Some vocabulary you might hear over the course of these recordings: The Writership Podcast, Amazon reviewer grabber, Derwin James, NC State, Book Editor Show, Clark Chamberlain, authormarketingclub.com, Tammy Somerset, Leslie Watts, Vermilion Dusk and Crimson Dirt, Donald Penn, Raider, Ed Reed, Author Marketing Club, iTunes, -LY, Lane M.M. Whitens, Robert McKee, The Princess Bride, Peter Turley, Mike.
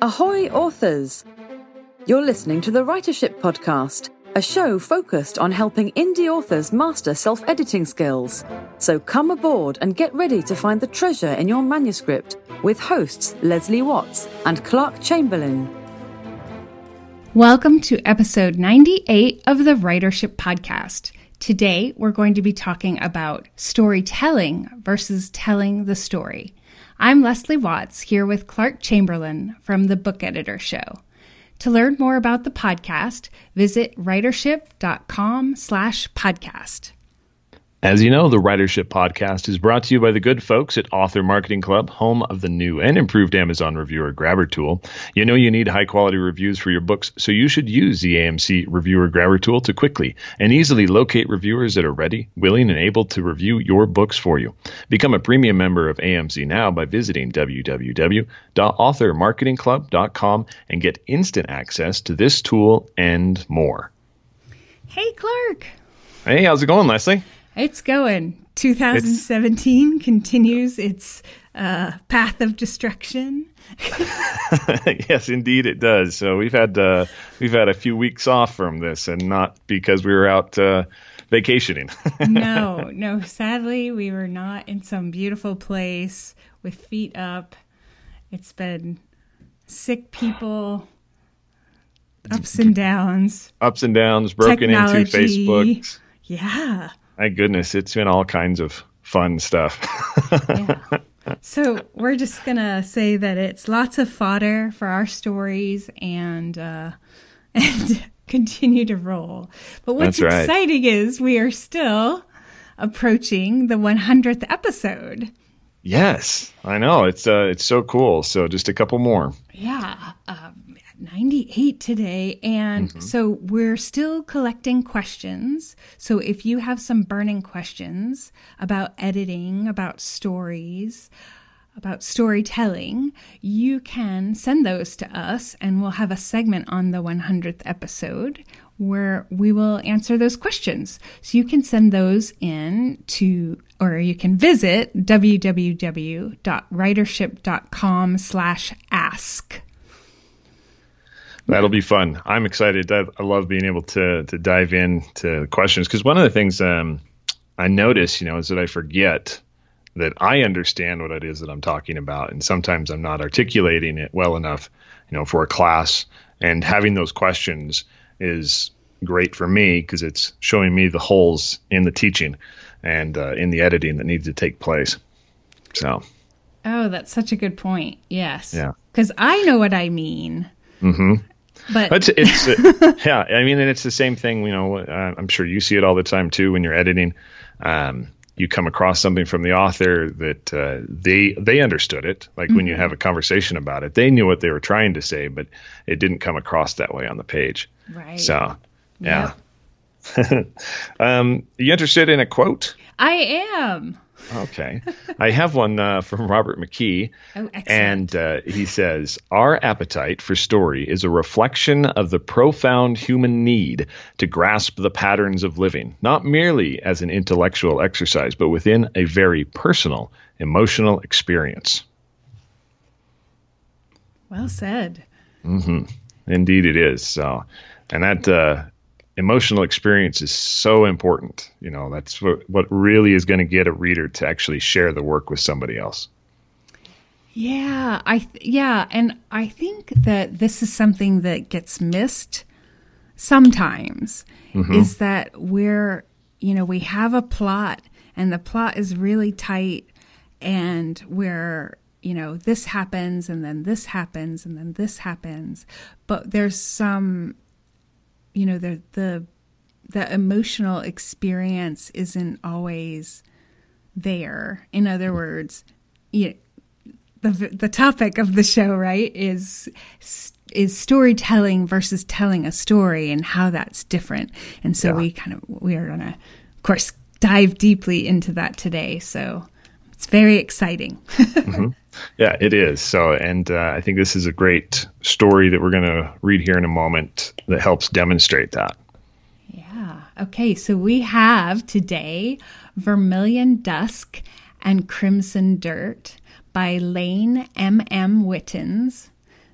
Ahoy, authors! You're listening to The Writership Podcast, a show focused on helping indie authors master self-editing skills. So come aboard and get ready to find the treasure in your manuscript with hosts Leslie Watts and Clark Chamberlain. Welcome to episode 98 of The Writership Podcast. Today, we're going to be talking about storytelling versus telling the story. I'm Leslie Watts, here with Clark Chamberlain from the Book Editor Show. To learn more about the podcast, visit writership.com/podcast. As you know, the Writership Podcast is brought to you by the good folks at Author Marketing Club, home of the new and improved Amazon reviewer grabber tool. You know you need high-quality reviews for your books, so you should use the AMC reviewer grabber tool to quickly and easily locate reviewers that are ready, willing, and able to review your books for you. Become a premium member of AMC now by visiting www.authormarketingclub.com and get instant access to this tool and more. Hey, Clark. Hey, how's it going, Leslie? It's going. 2017 continues its path of destruction. Yes, indeed, it does. So we've had a few weeks off from this, and not because we were out vacationing. No. Sadly, we were not in some beautiful place with feet up. It's been sick people. Ups and downs. Broken into Facebook. Yeah. My goodness, it's been all kinds of fun stuff. Yeah. So we're just going to say that it's lots of fodder for our stories and continue to roll. But what's exciting is we are still approaching the 100th episode. Yes, I know. It's so cool. So just a couple more. Yeah. 98 today. And So we're still collecting questions. So if you have some burning questions about editing, about stories, about storytelling, you can send those to us and we'll have a segment on the 100th episode where we will answer those questions. So you can send those in to, or you can visit www.writership.com/ask. That'll be fun. I'm excited. I love being able to dive into questions, because one of the things I notice, is that I forget that I understand what it is that I'm talking about, and sometimes I'm not articulating it well enough, for a class. And having those questions is great for me because it's showing me the holes in the teaching and in the editing that needs to take place. So. Oh, that's such a good point. Yes. Yeah. Because I know what I mean. Mm-hmm. But it's yeah, I mean, and it's the same thing, I'm sure you see it all the time too, when you're editing, you come across something from the author that, they understood it. Like when you have a conversation about it, they knew what they were trying to say, but it didn't come across that way on the page. Right. So, yeah. Yep. Are you interested in a quote? I am. Okay. I have one from Robert McKee. Oh, excellent. And he says, "Our appetite for story is a reflection of the profound human need to grasp the patterns of living, not merely as an intellectual exercise, but within a very personal, emotional experience." Well said. Mm-hmm. Indeed it is. So, and that... emotional experience is so important. That's what really is going to get a reader to actually share the work with somebody else. Yeah, and I think that this is something that gets missed sometimes, is that we're, we have a plot and the plot is really tight and we're, this happens and then this happens and then this happens, but there's some... the emotional experience isn't always there. In other words, the topic of the show, right, is storytelling versus telling a story and how that's different. And so we are going to, of course, dive deeply into that today. So it's very exciting. Mm-hmm. Yeah, it is. So, and I think this is a great story that we're going to read here in a moment that helps demonstrate that. Yeah. Okay. So we have today Vermilion Dusk and Crimson Dirt by Lane M.M. Whitens.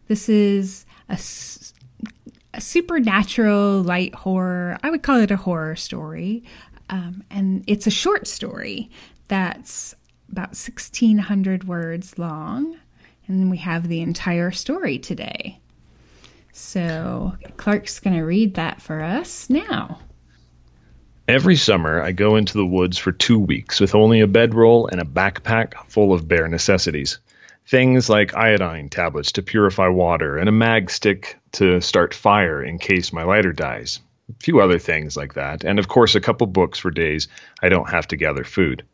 This is a supernatural light horror. I would call it a horror story. And it's a short story that's about 1,600 words long. And we have the entire story today. So Clark's going to read that for us now. Every summer, I go into the woods for 2 weeks with only a bedroll and a backpack full of bare necessities. Things like iodine tablets to purify water and a mag stick to start fire in case my lighter dies. A few other things like that. And, of course, a couple books for days I don't have to gather food.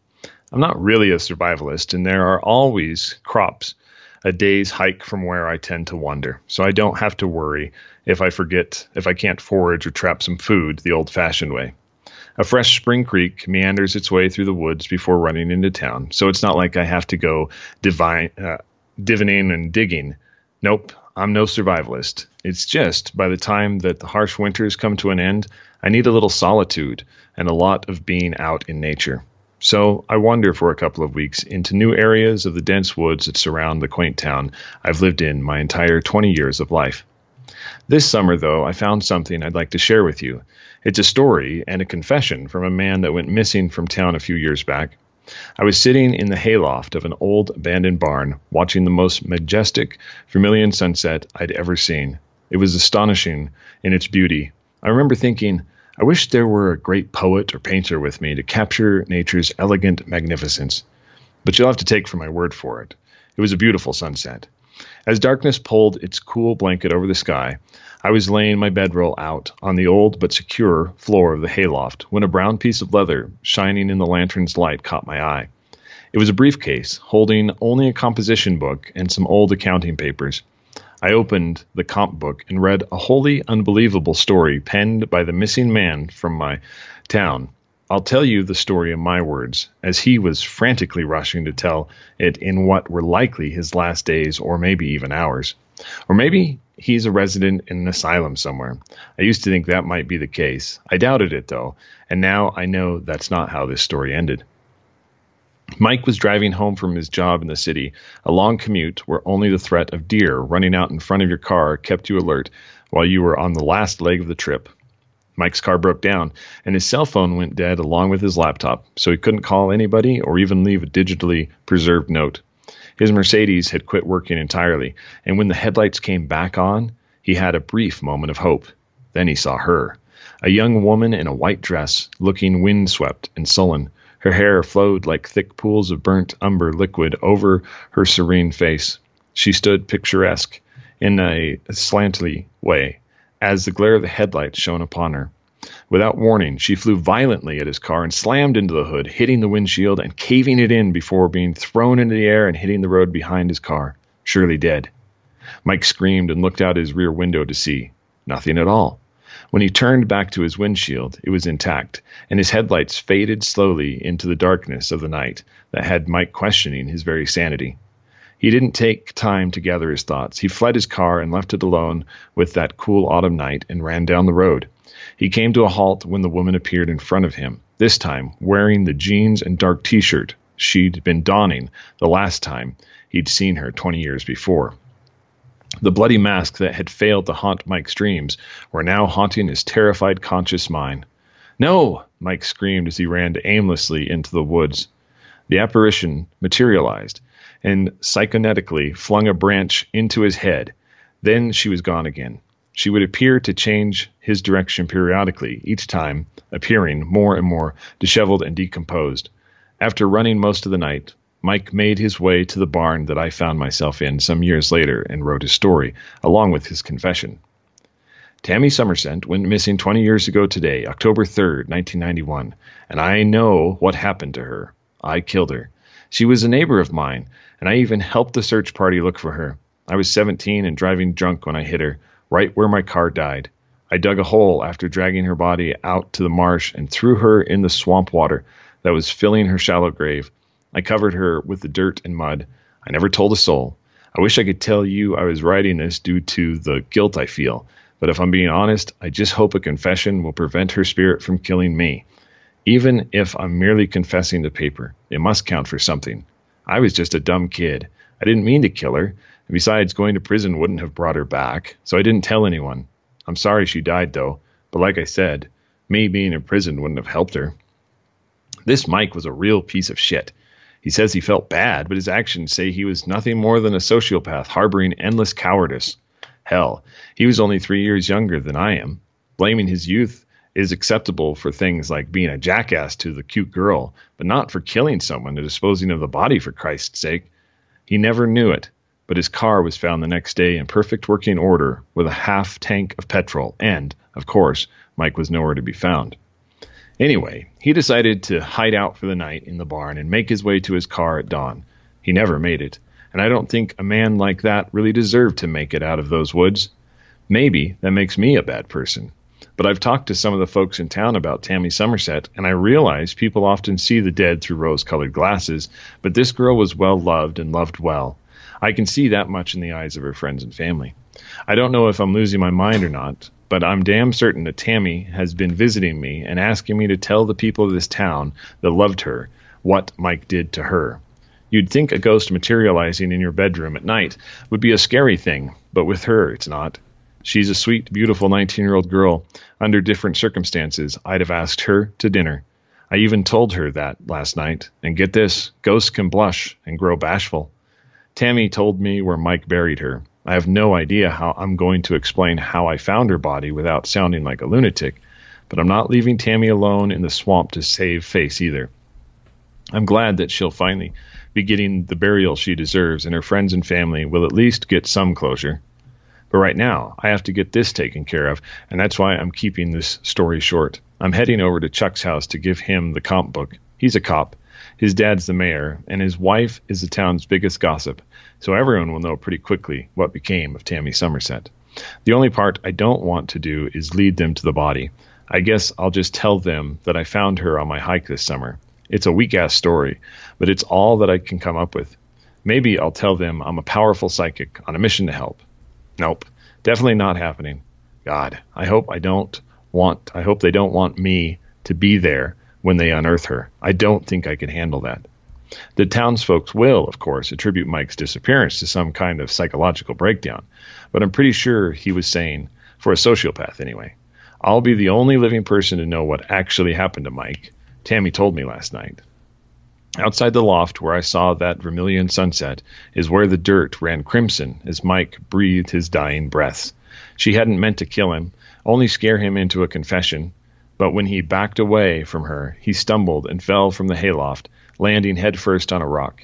I'm not really a survivalist, and there are always crops a day's hike from where I tend to wander. So I don't have to worry if I can't forage or trap some food the old-fashioned way. A fresh spring creek meanders its way through the woods before running into town, so it's not like I have to go divining and digging. Nope, I'm no survivalist. It's just by the time that the harsh winters come to an end, I need a little solitude and a lot of being out in nature. So I wander for a couple of weeks into new areas of the dense woods that surround the quaint town I've lived in my entire 20 years of life. This summer, though, I found something I'd like to share with you. It's a story and a confession from a man that went missing from town a few years back. I was sitting in the hayloft of an old abandoned barn, watching the most majestic Vermilion sunset I'd ever seen. It was astonishing in its beauty. I remember thinking, I wish there were a great poet or painter with me to capture nature's elegant magnificence. But you'll have to take for my word for it. It was a beautiful sunset. As darkness pulled its cool blanket over the sky, I was laying my bedroll out on the old but secure floor of the hayloft when a brown piece of leather shining in the lantern's light caught my eye. It was a briefcase holding only a composition book and some old accounting papers. I opened the comp book and read a wholly unbelievable story penned by the missing man from my town. I'll tell you the story in my words, as he was frantically rushing to tell it in what were likely his last days or maybe even hours. Or maybe he's a resident in an asylum somewhere. I used to think that might be the case. I doubted it, though, and now I know that's not how this story ended. Mike was driving home from his job in the city, a long commute where only the threat of deer running out in front of your car kept you alert while you were on the last leg of the trip. Mike's car broke down, and his cell phone went dead along with his laptop, so he couldn't call anybody or even leave a digitally preserved note. His Mercedes had quit working entirely, and when the headlights came back on, he had a brief moment of hope. Then he saw her, a young woman in a white dress, looking windswept and sullen. Her hair flowed like thick pools of burnt umber liquid over her serene face. She stood picturesque in a slanty way, as the glare of the headlights shone upon her. Without warning, she flew violently at his car and slammed into the hood, hitting the windshield and caving it in before being thrown into the air and hitting the road behind his car. Surely dead. Mike screamed and looked out his rear window to see nothing at all. When he turned back to his windshield, it was intact, and his headlights faded slowly into the darkness of the night that had Mike questioning his very sanity. He didn't take time to gather his thoughts. He fled his car and left it alone with that cool autumn night and ran down the road. He came to a halt when the woman appeared in front of him, this time wearing the jeans and dark t-shirt she'd been donning the last time he'd seen her 20 years before. The bloody mask that had failed to haunt Mike's dreams were now haunting his terrified conscious mind. "No!" Mike screamed as he ran aimlessly into the woods. The apparition materialized and psychonetically flung a branch into his head. Then she was gone again. She would appear to change his direction periodically, each time appearing more and more disheveled and decomposed. After running most of the night, Mike made his way to the barn that I found myself in some years later and wrote his story, along with his confession. Tammy Somerset went missing 20 years ago today, October 3rd, 1991, and I know what happened to her. I killed her. She was a neighbor of mine, and I even helped the search party look for her. I was 17 and driving drunk when I hit her, right where my car died. I dug a hole after dragging her body out to the marsh and threw her in the swamp water that was filling her shallow grave. I covered her with the dirt and mud. I never told a soul. I wish I could tell you I was writing this due to the guilt I feel, but if I'm being honest, I just hope a confession will prevent her spirit from killing me. Even if I'm merely confessing to paper, it must count for something. I was just a dumb kid. I didn't mean to kill her, And besides, going to prison wouldn't have brought her back, so I didn't tell anyone. I'm sorry she died, though, but like I said, me being in prison wouldn't have helped her. This Mike was a real piece of shit. He says he felt bad, but his actions say he was nothing more than a sociopath harboring endless cowardice. Hell, he was only 3 years younger than I am. Blaming his youth is acceptable for things like being a jackass to the cute girl, but not for killing someone and disposing of the body, for Christ's sake. He never knew it, but his car was found the next day in perfect working order with a half tank of petrol, and, of course, Mike was nowhere to be found. Anyway, he decided to hide out for the night in the barn and make his way to his car at dawn. He never made it, and I don't think a man like that really deserved to make it out of those woods. Maybe that makes me a bad person, but I've talked to some of the folks in town about Tammy Somerset, and I realize people often see the dead through rose-colored glasses, but this girl was well-loved and loved well. I can see that much in the eyes of her friends and family. I don't know if I'm losing my mind or not, but I'm damn certain that Tammy has been visiting me and asking me to tell the people of this town that loved her what Mike did to her. You'd think a ghost materializing in your bedroom at night would be a scary thing, but with her, it's not. She's a sweet, beautiful 19-year-old girl. Under different circumstances, I'd have asked her to dinner. I even told her that last night. And get this, ghosts can blush and grow bashful. Tammy told me where Mike buried her. I have no idea how I'm going to explain how I found her body without sounding like a lunatic, but I'm not leaving Tammy alone in the swamp to save face either. I'm glad that she'll finally be getting the burial she deserves, and her friends and family will at least get some closure. But right now, I have to get this taken care of, and that's why I'm keeping this story short. I'm heading over to Chuck's house to give him the comp book. He's a cop. His dad's the mayor, and his wife is the town's biggest gossip, so everyone will know pretty quickly what became of Tammy Somerset. The only part I don't want to do is lead them to the body. I guess I'll just tell them that I found her on my hike this summer. It's a weak-ass story, but it's all that I can come up with. Maybe I'll tell them I'm a powerful psychic on a mission to help. Nope, definitely not happening. God, I hope they don't want me to be there when they unearth her. I don't think I can handle that. The townsfolk will, of course, attribute Mike's disappearance to some kind of psychological breakdown, but I'm pretty sure he was sane, for a sociopath anyway. I'll be the only living person to know what actually happened to Mike, Tammy told me last night. Outside the loft where I saw that vermilion sunset is where the dirt ran crimson as Mike breathed his dying breaths. She hadn't meant to kill him, only scare him into a confession. But when he backed away from her, he stumbled and fell from the hayloft, landing headfirst on a rock.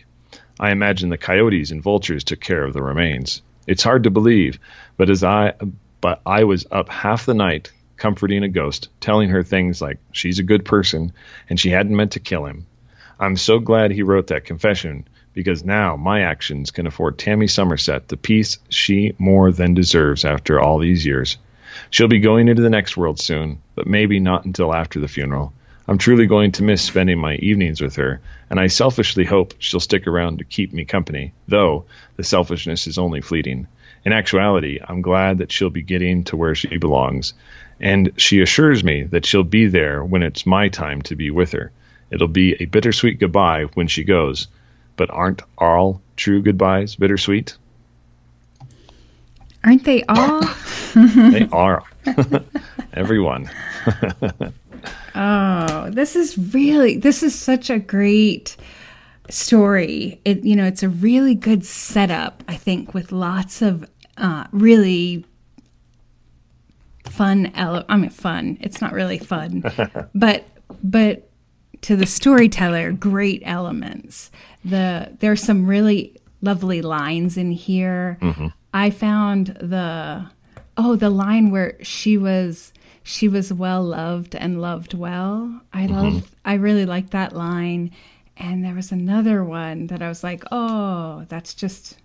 I imagine the coyotes and vultures took care of the remains. It's hard to believe, but I was up half the night comforting a ghost, telling her things like she's a good person and she hadn't meant to kill him. I'm so glad he wrote that confession, because now my actions can afford Tammy Somerset the peace she more than deserves after all these years. She'll be going into the next world soon, but maybe not until after the funeral. I'm truly going to miss spending my evenings with her, and I selfishly hope she'll stick around to keep me company, though the selfishness is only fleeting. In actuality, I'm glad that she'll be getting to where she belongs, and she assures me that she'll be there when it's my time to be with her. It'll be a bittersweet goodbye when she goes, but aren't all true goodbyes bittersweet? Aren't they all? They are. Everyone. Oh, this is such a great story. It's a really good setup, I think, with lots of really fun. Fun. It's not really fun, but to the storyteller, great elements. There's some really lovely lines in here. Mm-hmm. I found the line where she was well loved and loved well. I really liked that line. And there was another one that I was like, oh, that's just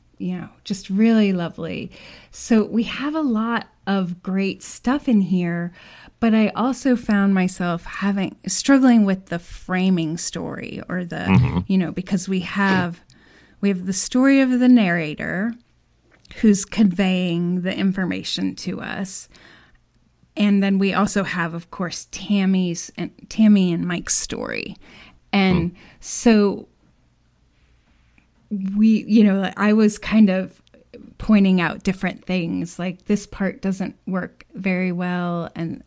really lovely. So we have a lot of great stuff in here, but I also found myself struggling with the framing story or the, because we have the story of the narrator, who's conveying the information to us. And then we also have, of course, Tammy and Mike's story. And so I was kind of pointing out different things, like this part doesn't work very well. And,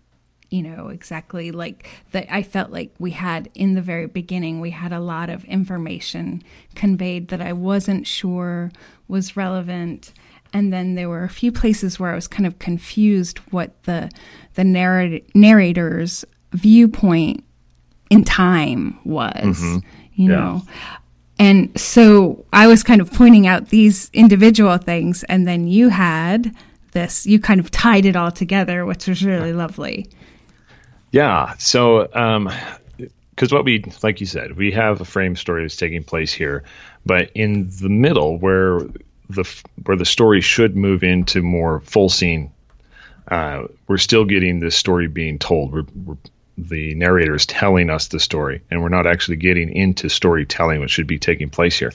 you know, exactly like that, I felt like we had in the very beginning, we had a lot of information conveyed that I wasn't sure was relevant. And then there were a few places where I was kind of confused what the narrator's viewpoint in time was, you know. And so I was kind of pointing out these individual things, and then you had this, you kind of tied it all together, which was really lovely. Yeah. So, because what we, like you said, we have a frame story that's taking place here, but in the middle where the story should move into more full scene, we're still getting this story being told. The narrator is telling us the story, and we're not actually getting into storytelling, which should be taking place here.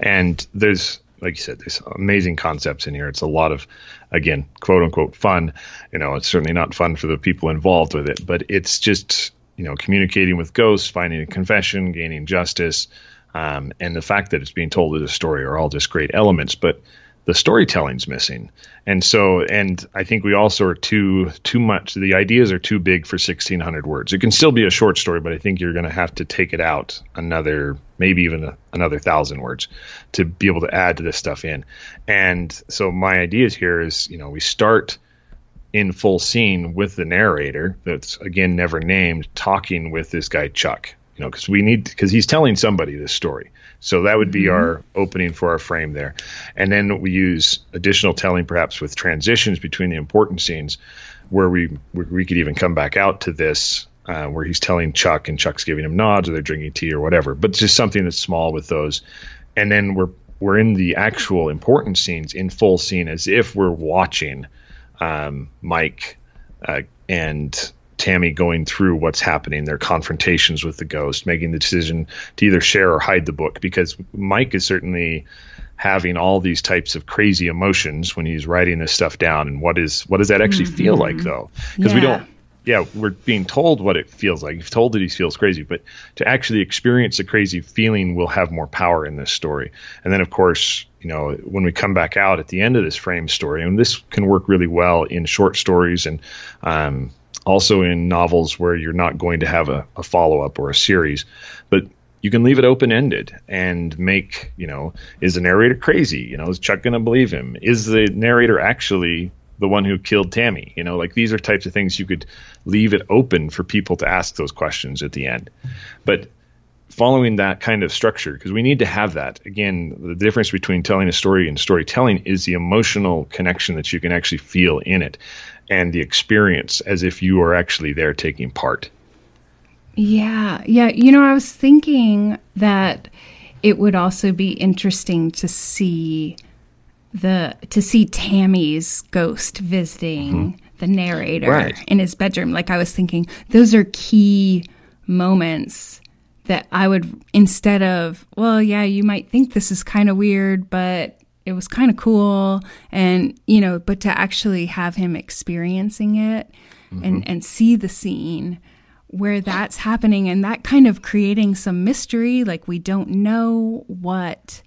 And there's, like you said, there's amazing concepts in here. It's a lot of, again, quote unquote fun. You know, it's certainly not fun for the people involved with it, but it's just, you know, communicating with ghosts, finding a confession, gaining justice, and the fact that it's being told as a story are all just great elements. But the storytelling's missing. And so, and I think we also are too much, the ideas are too big for 1,600 words. It can still be a short story, but I think you're going to have to take it out another, maybe even another 1,000 words to be able to add to this stuff in. And so my ideas here is, you know, we start in full scene with the narrator that's, again, never named, talking with this guy, Chuck, you know, because he's telling somebody this story. So that would be our opening for our frame there. And then we use additional telling, perhaps with transitions between the important scenes, where we could even come back out to this, where he's telling Chuck and Chuck's giving him nods, or they're drinking tea or whatever. But just something that's small with those. And then we're in the actual important scenes in full scene, as if we're watching Mike and Tammy going through what's happening, their confrontations with the ghost, making the decision to either share or hide the book, because Mike is certainly having all these types of crazy emotions when he's writing this stuff down. And what does that actually feel like, though? Because we're being told what it feels like. He's told that he feels crazy, but to actually experience the crazy feeling will have more power in this story. And then, of course, you know, when we come back out at the end of this frame story, and this can work really well in short stories and, also in novels where you're not going to have a follow-up or a series, but you can leave it open-ended and make, you know, is the narrator crazy? You know, is Chuck going to believe him? Is the narrator actually the one who killed Tammy? You know, like these are types of things you could leave it open for people to ask those questions at the end. But following that kind of structure, because we need to have that. Again, the difference between telling a story and storytelling is the emotional connection that you can actually feel in it, and the experience as if you are actually there taking part. Yeah. You know, I was thinking that it would also be interesting to see Tammy's ghost visiting the narrator in his bedroom. Like, I was thinking those are key moments that I would, instead of, well, yeah, you might think this is kind of weird, but it was kind of cool, and, you know, but to actually have him experiencing it and see the scene where that's happening, and that kind of creating some mystery. Like, we don't know what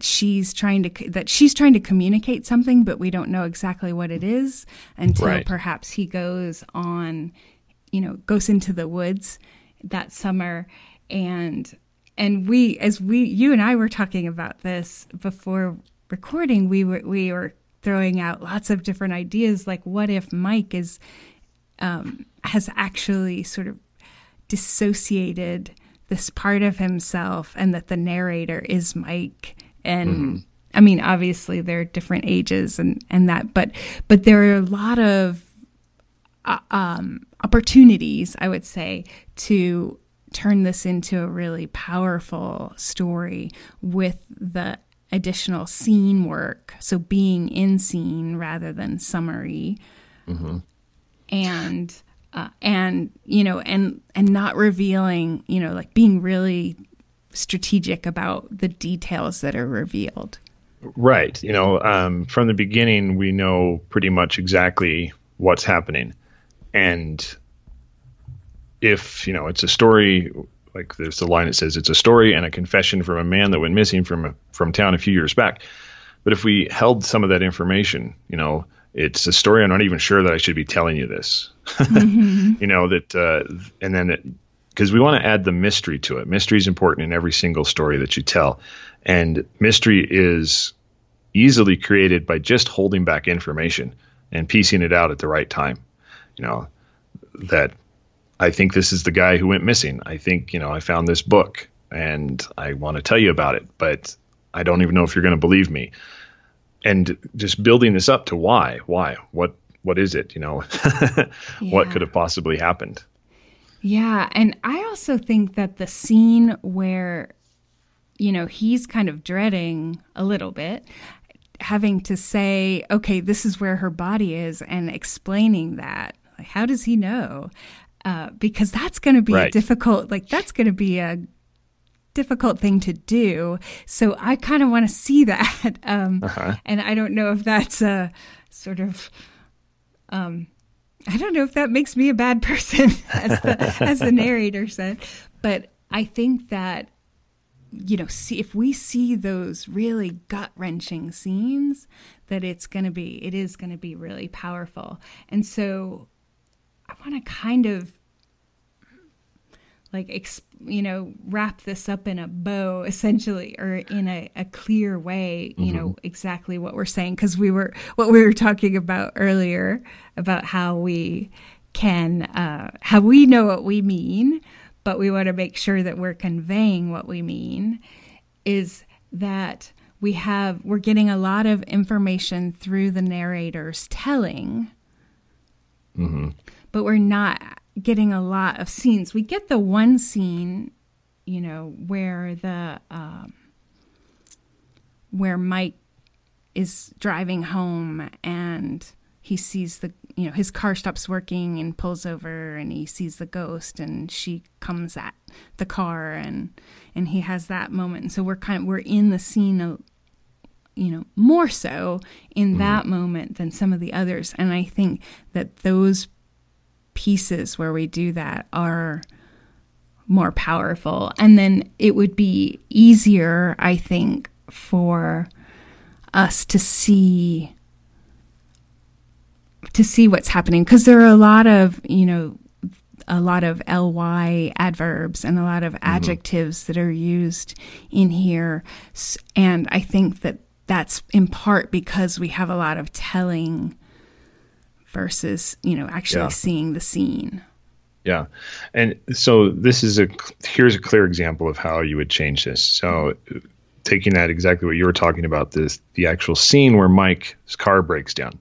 she's trying to communicate something, but we don't know exactly what it is until perhaps he goes on, you know, goes into the woods that summer. And you and I were talking about this before recording, we were throwing out lots of different ideas. Like, what if Mike is has actually sort of dissociated this part of himself, and that the narrator is Mike? And I mean, obviously there are different ages and that, but there are a lot of opportunities, I would say, to turn this into a really powerful story with the additional scene work. So being in scene rather than summary, and you know, and not revealing, you know, like being really strategic about the details that are revealed. Right. You know, from the beginning, we know pretty much exactly what's happening, and if, you know, it's a story, like there's the line that says it's a story and a confession from a man that went missing from town a few years back. But if we held some of that information, you know, it's a story I'm not even sure that I should be telling you this, you know, that, and then it, because we want to add the mystery to it. Mystery is important in every single story that you tell. And mystery is easily created by just holding back information and piecing it out at the right time. You know, that I think this is the guy who went missing. I think, you know, I found this book and I want to tell you about it, but I don't even know if you're going to believe me. And just building this up to why, what is it? You know, what could have possibly happened? Yeah. And I also think that the scene where, you know, he's kind of dreading a little bit having to say, okay, this is where her body is, and explaining that, like, how does he know? Because that's going to be a difficult, like that's going to be a difficult thing to do. So I kind of want to see that. And I don't know if that's a sort of, I don't know if that makes me a bad person, as the narrator said. But I think that, you know, see, if we see those really gut-wrenching scenes, that it is going to be really powerful. And so I want to kind of like, you know, wrap this up in a bow, essentially, or in a clear way, you know, exactly what we're saying. Because what we were talking about earlier about how we can, how we know what we mean, but we want to make sure that we're conveying what we mean, is that we're getting a lot of information through the narrator's telling, but we're not getting a lot of scenes. We get the one scene, you know, where the where Mike is driving home and he sees the, you know, his car stops working and pulls over, and he sees the ghost, and she comes at the car, and he has that moment. And so we're in the scene, you know, more so in that moment than some of the others. And I think that those pieces where we do that are more powerful. And then it would be easier, I think, for us to see what's happening, because there are a lot of, you know, a lot of ly adverbs and a lot of adjectives that are used in here. And I think that that's in part because we have a lot of telling versus, you know, actually seeing the scene. Yeah. And so this is here's a clear example of how you would change this. So taking that exactly what you were talking about, the actual scene where Mike's car breaks down.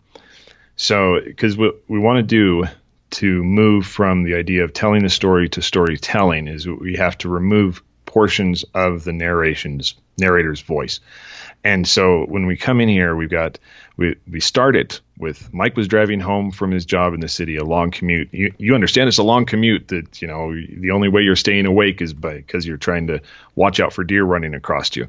So, because what we want to do to move from the idea of telling a story to storytelling is we have to remove portions of the narrator's voice. And so when we come in here, we start it with Mike was driving home from his job in the city, a long commute. You understand it's a long commute, that, you know, the only way you're staying awake is because you're trying to watch out for deer running across you.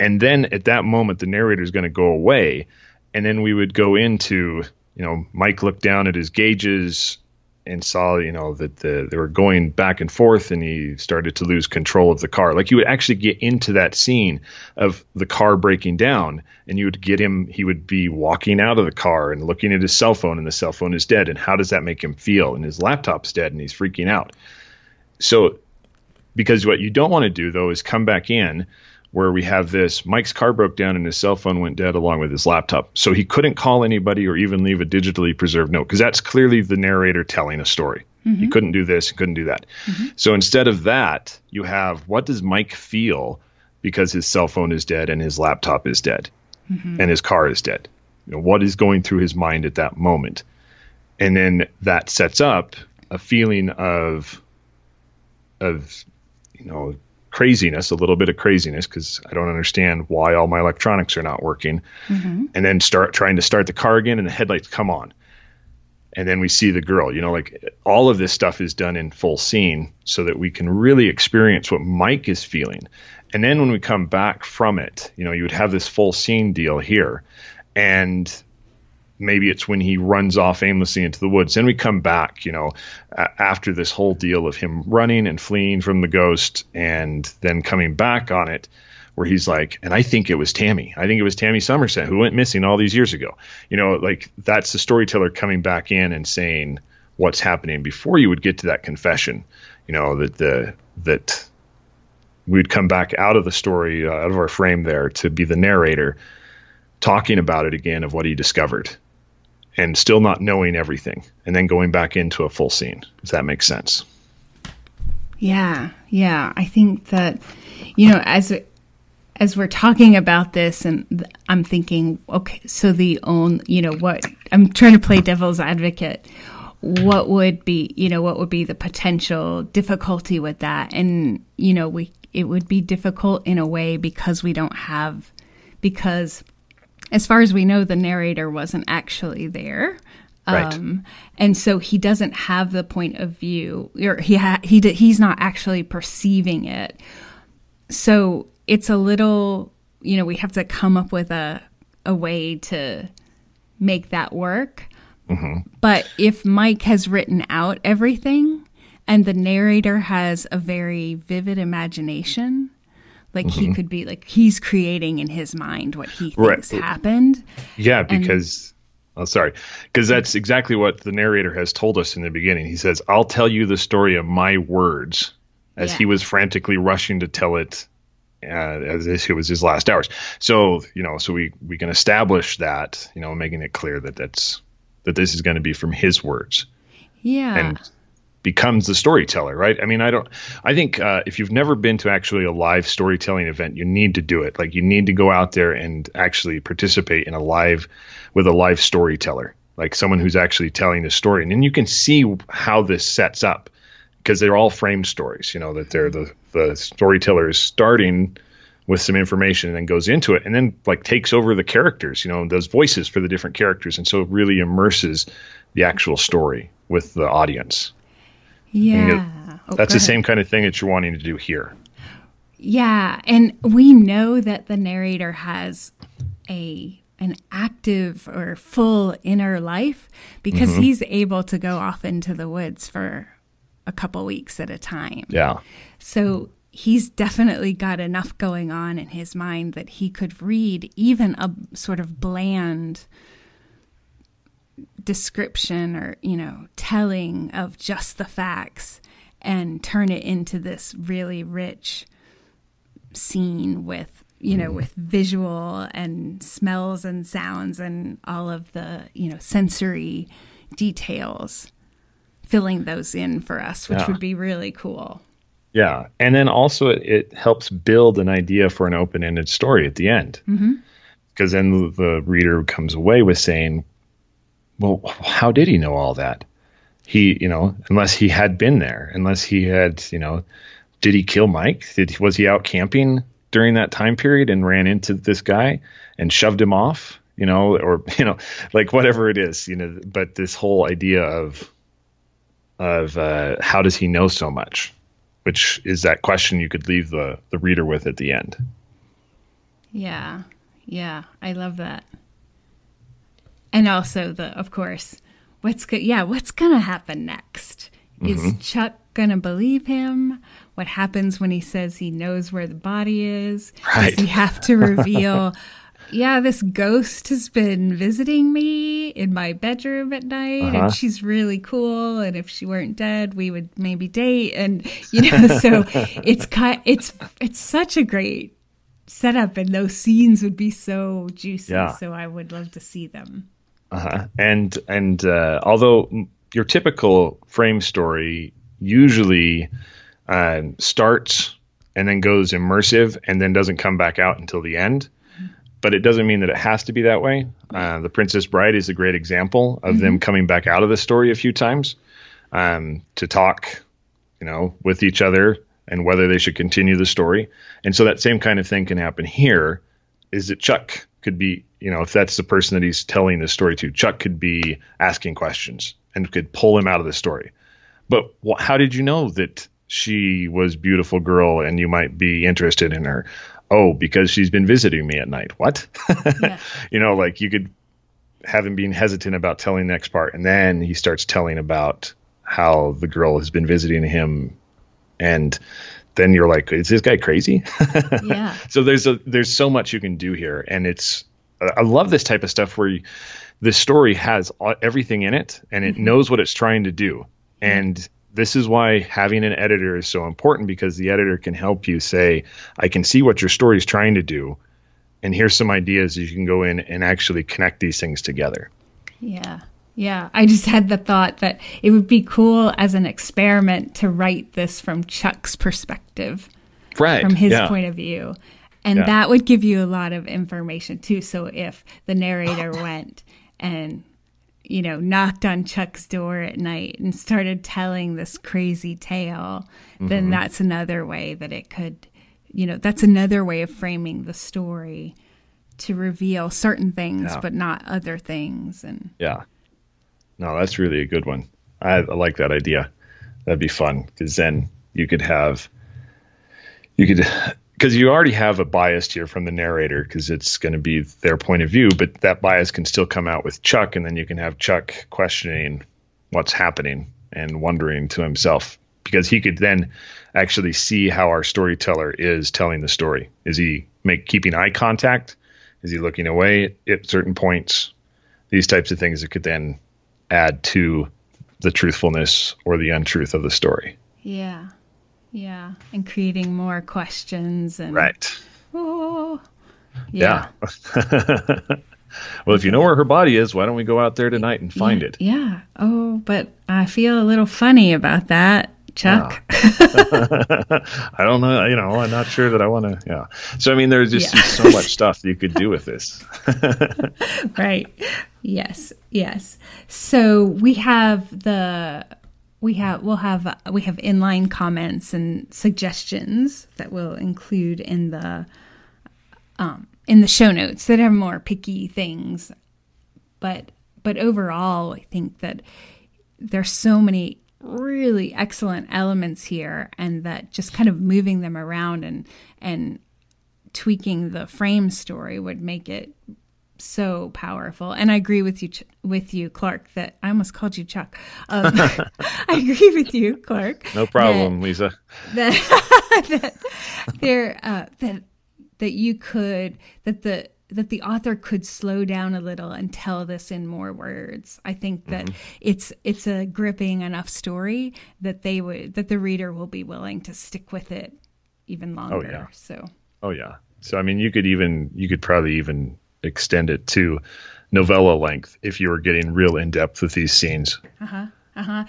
And then at that moment, the narrator is going to go away. And then we would go into, you know, Mike looked down at his gauges and saw, you know, that they were going back and forth, and he started to lose control of the car. Like, you would actually get into that scene of the car breaking down, and you would get him, he would be walking out of the car and looking at his cell phone, and the cell phone is dead. And how does that make him feel? And his laptop's dead, and he's freaking out. So, because what you don't want to do, though, is come back in where we have this, Mike's car broke down and his cell phone went dead along with his laptop. So he couldn't call anybody or even leave a digitally preserved note, because that's clearly the narrator telling a story. He couldn't do this, he couldn't do that. So instead of that, you have, what does Mike feel because his cell phone is dead and his laptop is dead and his car is dead? You know, what is going through his mind at that moment? And then that sets up a feeling of, you know, craziness, a little bit of craziness, because I don't understand why all my electronics are not working. And then trying to start the car again, and the headlights come on. And then we see the girl, you know, like, all of this stuff is done in full scene so that we can really experience what Mike is feeling. And then when we come back from it, you know, you would have this full scene deal here. And maybe it's when he runs off aimlessly into the woods. Then we come back, you know, after this whole deal of him running and fleeing from the ghost and then coming back on it, where he's like, and I think it was Tammy. I think it was Tammy Somerset who went missing all these years ago. You know, like that's the storyteller coming back in and saying what's happening before you would get to that confession, you know, that we'd come back out of the story, out of our frame there to be the narrator talking about it again of what he discovered and still not knowing everything and then going back into a full scene. Does that make sense? Yeah. Yeah. I think that, you know, as we're talking about this and I'm thinking, okay, so I'm trying to play devil's advocate. What would be the potential difficulty with that? And, you know, it would be difficult in a way because because as far as we know, the narrator wasn't actually there. Right. And so he doesn't have the point of view, or he's not actually perceiving it. So it's a little, you know, we have to come up with a way to make that work. Mm-hmm. But if Mike has written out everything and the narrator has a very vivid imagination, like mm-hmm. he could be like, he's creating in his mind what he thinks right. happened. Yeah, because that's exactly what the narrator has told us in the beginning. He says, I'll tell you the story of my words as he was frantically rushing to tell it as if it was his last hours. So, you know, so we can establish that, you know, making it clear that this is going to be from his words. Yeah. And becomes the storyteller, right? I mean, I think if you've never been to actually a live storytelling event, you need to do it. Like you need to go out there and actually participate in with a live storyteller, like someone who's actually telling a story. And then you can see how this sets up because they're all framed stories, you know, that they're the storyteller is starting with some information and then goes into it and then like takes over the characters, you know, those voices for the different characters. And so it really immerses the actual story with the audience. Yeah. That's the same kind of thing that you're wanting to do here. Yeah. And we know that the narrator has an active or full inner life because mm-hmm. he's able to go off into the woods for a couple weeks at a time. Yeah. So he's definitely got enough going on in his mind that he could read even a sort of bland description or, you know, telling of just the facts and turn it into this really rich scene with, you know, with visual and smells and sounds and all of the, you know, sensory details, filling those in for us, which would be really cool. Yeah. And then also it helps build an idea for an open-ended story at the end. Because mm-hmm. then the reader comes away with saying, well, how did he know all that? He, you know, unless he had been there, unless he had, you know, did he kill Mike? Was he out camping during that time period and ran into this guy and shoved him off, you know, or, you know, like whatever it is, you know, but this whole idea of how does he know so much? Which is that question you could leave the reader with at the end. Yeah. Yeah. I love that. And also of course, what's going to happen next? Mm-hmm. Is Chuck going to believe him? What happens when he says he knows where the body is? Right. Does he have to reveal, this ghost has been visiting me in my bedroom at night and she's really cool. And if she weren't dead, we would maybe date. And, you know, so it's such a great setup and those scenes would be so juicy. Yeah. So I would love to see them. And although your typical frame story usually starts and then goes immersive and then doesn't come back out until the end. But it doesn't mean that it has to be that way. The Princess Bride is a great example of mm-hmm. them coming back out of the story a few times to talk, you know, with each other and whether they should continue the story. And so that same kind of thing can happen here is that Chuck could be, you know, if that's the person that he's telling the story to, Chuck could be asking questions and could pull him out of the story. But how did you know that she was a beautiful girl and you might be interested in her? Oh, because she's been visiting me at night. What? Yeah. You know, like you could have him being hesitant about telling the next part. And then he starts telling about how the girl has been visiting him. And then you're like, is this guy crazy? Yeah. So there's so much you can do here. And it's, I love this type of stuff where the story has everything in it and it knows what it's trying to do. And this is why having an editor is so important, because the editor can help you say, I can see what your story is trying to do, and here's some ideas you can go in and actually connect these things together. Yeah. Yeah, I just had the thought that it would be cool as an experiment to write this from Chuck's perspective, right? From his point of view. And that would give you a lot of information too. So if the narrator went and, you know, knocked on Chuck's door at night and started telling this crazy tale, then that's another way that it could, you know, that's another way of framing the story to reveal certain things, but not other things. And no, that's really a good one. I like that idea. That'd be fun, because then because you already have a bias here from the narrator, because it's going to be their point of view, but that bias can still come out with Chuck, and then you can have Chuck questioning what's happening and wondering to himself, because he could then actually see how our storyteller is telling the story. Is he keeping eye contact? Is he looking away at certain points? These types of things that could then add to the truthfulness or the untruth of the story. Yeah. Yeah. And creating more questions. And right. Oh, yeah. Well, if you know where her body is, why don't we go out there tonight and find it? Yeah. Oh, but I feel a little funny about that, Chuck. I don't know. You know, I'm not sure that I want to. Yeah. So, I mean, there's just so much stuff you could do with this. Right. Yes. Yes. So we have inline comments and suggestions that we'll include in the show notes that are more picky things. But overall, I think that there's so many really excellent elements here, and that just kind of moving them around and tweaking the frame story would make it so powerful. And I agree with you, Clark, that I almost called you Chuck. I agree with you, Clark. No problem, Lisa. That the author could slow down a little and tell this in more words. I think that it's a gripping enough story that the reader will be willing to stick with it even longer. Oh, yeah. So I mean, you could probably even extend it to novella length if you were getting real in depth with these scenes.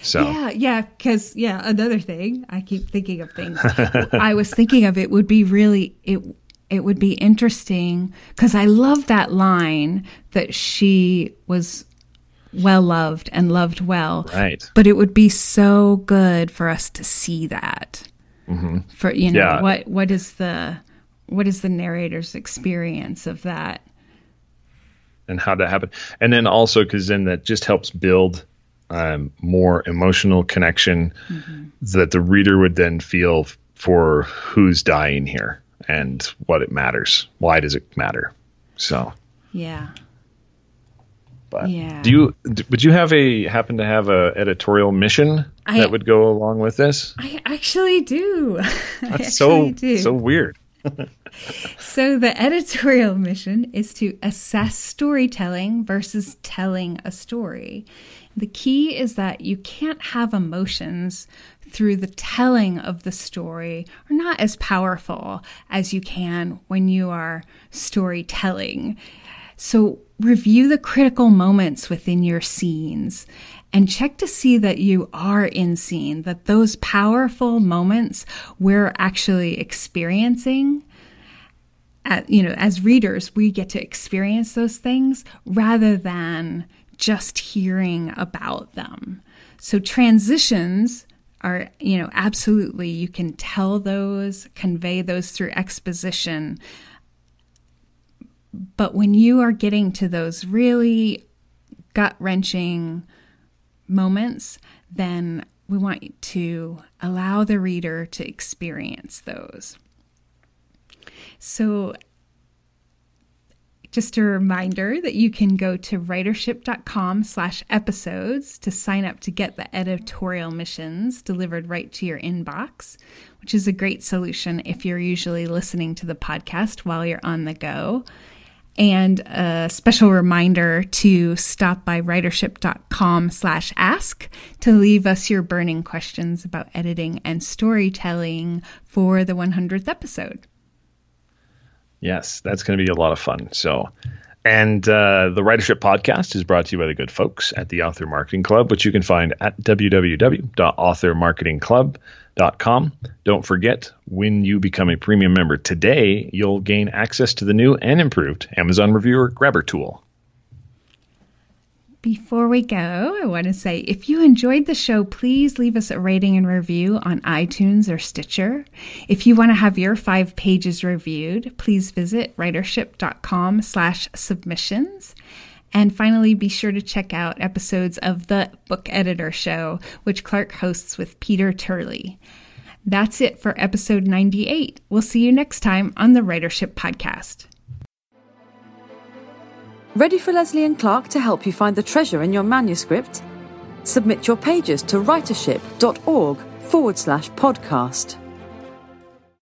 So. Yeah. Because another thing, I keep thinking of things. I was thinking of it would be interesting, because I love that line that she was well loved and loved well. Right. But it would be so good for us to see that. Mm-hmm. For what is the narrator's experience of that? And how that happened. And then also, because then that just helps build more emotional connection that the reader would then feel for who's dying here and what it matters. Why does it matter? So, yeah. But would you happen to have a editorial mission that would go along with this? I actually do. That's so weird. So the editorial mission is to assess storytelling versus telling a story. The key is that you can't have emotions through the telling of the story, are not as powerful as you can when you are storytelling. So review the critical moments within your scenes and check to see that you are in scene, that those powerful moments we're actually experiencing. As readers, we get to experience those things rather than just hearing about them. So transitions are, absolutely, you can tell those, convey those through exposition. But when you are getting to those really gut-wrenching moments, then we want to allow the reader to experience those. So Just a reminder that you can go to writership.com/episodes to sign up to get the editorial missions delivered right to your inbox, which is a great solution if you're usually listening to the podcast while you're on the go. And a special reminder to stop by writership.com/ask to leave us your burning questions about editing and storytelling for the 100th episode. Yes, that's going to be a lot of fun. So, the Writership Podcast is brought to you by the good folks at the Author Marketing Club, which you can find at www.authormarketingclub.com. Don't forget, when you become a premium member today, you'll gain access to the new and improved Amazon reviewer grabber tool. Before we go, I want to say, if you enjoyed the show, please leave us a rating and review on iTunes or Stitcher. If you want to have your 5 pages reviewed, please visit writership.com/submissions. And finally, be sure to check out episodes of the Book Editor Show, which Clark hosts with Peter Turley. That's it for episode 98. We'll see you next time on the Writership Podcast. Ready for Leslie and Clark to help you find the treasure in your manuscript? Submit your pages to writership.org/podcast.